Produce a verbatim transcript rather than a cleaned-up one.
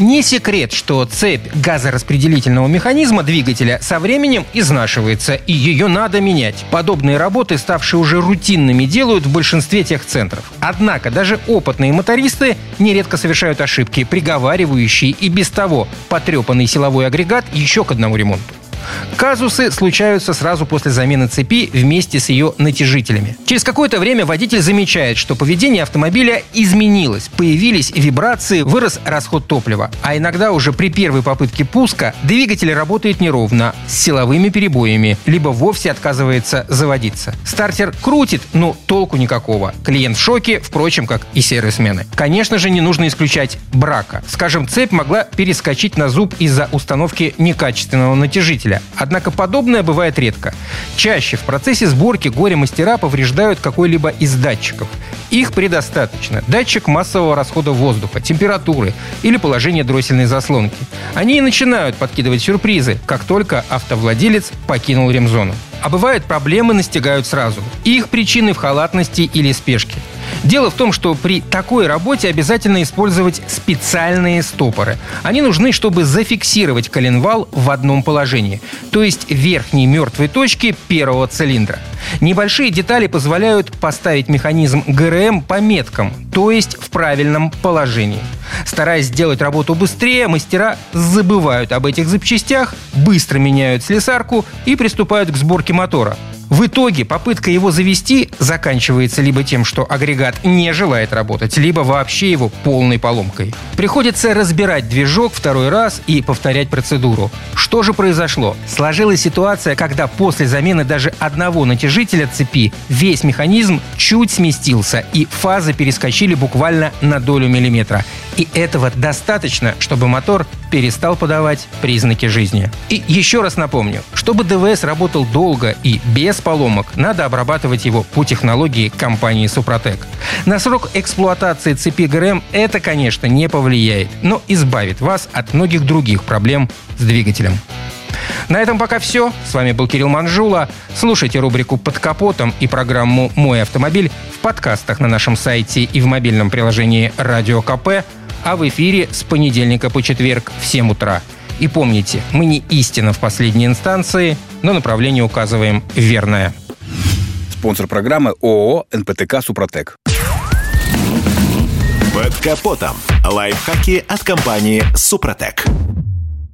Не секрет, что цепь газораспределительного механизма двигателя со временем изнашивается, и ее надо менять. Подобные работы, ставшие уже рутинными, делают в большинстве техцентров. Однако даже опытные мотористы нередко совершают ошибки, приговаривающие и без того потрепанный силовой агрегат еще к одному ремонту. Казусы случаются сразу после замены цепи вместе с ее натяжителями. Через какое-то время водитель замечает, что поведение автомобиля изменилось. Появились вибрации, вырос расход топлива. А иногда уже при первой попытке пуска двигатель работает неровно, с силовыми перебоями, либо вовсе отказывается заводиться. Стартер крутит, но толку никакого. Клиент в шоке, впрочем, как и сервисмены. Конечно же, не нужно исключать брака. Скажем, цепь могла перескочить на зуб из-за установки некачественного натяжителя. Однако подобное бывает редко. Чаще в процессе сборки горе-мастера повреждают какой-либо из датчиков. Их предостаточно. Датчик массового расхода воздуха, температуры или положение дроссельной заслонки. Они и начинают подкидывать сюрпризы, как только автовладелец покинул ремзону. А бывают, проблемы настигают сразу. Их причины в халатности или спешке. Дело в том, что при такой работе обязательно использовать специальные стопоры. Они нужны, чтобы зафиксировать коленвал в одном положении, то есть верхней мертвой точке первого цилиндра. Небольшие детали позволяют поставить механизм ГРМ по меткам, то есть в правильном положении. Стараясь сделать работу быстрее, мастера забывают об этих запчастях, быстро меняют слесарку и приступают к сборке мотора. В итоге попытка его завести заканчивается либо тем, что агрегат не желает работать, либо вообще его полной поломкой. Приходится разбирать движок второй раз и повторять процедуру. Что же произошло? Сложилась ситуация, когда после замены даже одного натяжителя цепи весь механизм чуть сместился, и фазы перескочили буквально на долю миллиметра. И этого достаточно, чтобы мотор перестал подавать признаки жизни. И еще раз напомню, чтобы ДВС работал долго и без поломок, надо обрабатывать его по технологии компании «Супротек». На срок эксплуатации цепи ГРМ это, конечно, не повлияет, но избавит вас от многих других проблем с двигателем. На этом пока все. С вами был Кирилл Манжула. Слушайте рубрику «Под капотом» и программу «Мой автомобиль» в подкастах на нашем сайте и в мобильном приложении «Радио КП», а в эфире с понедельника по четверг в семь утра. И помните, мы не истина в последней инстанции, но направление указываем верное. Спонсор программы ООО «эн пэ тэ ка Супротек». Под капотом. Лайфхаки от компании «Супротек».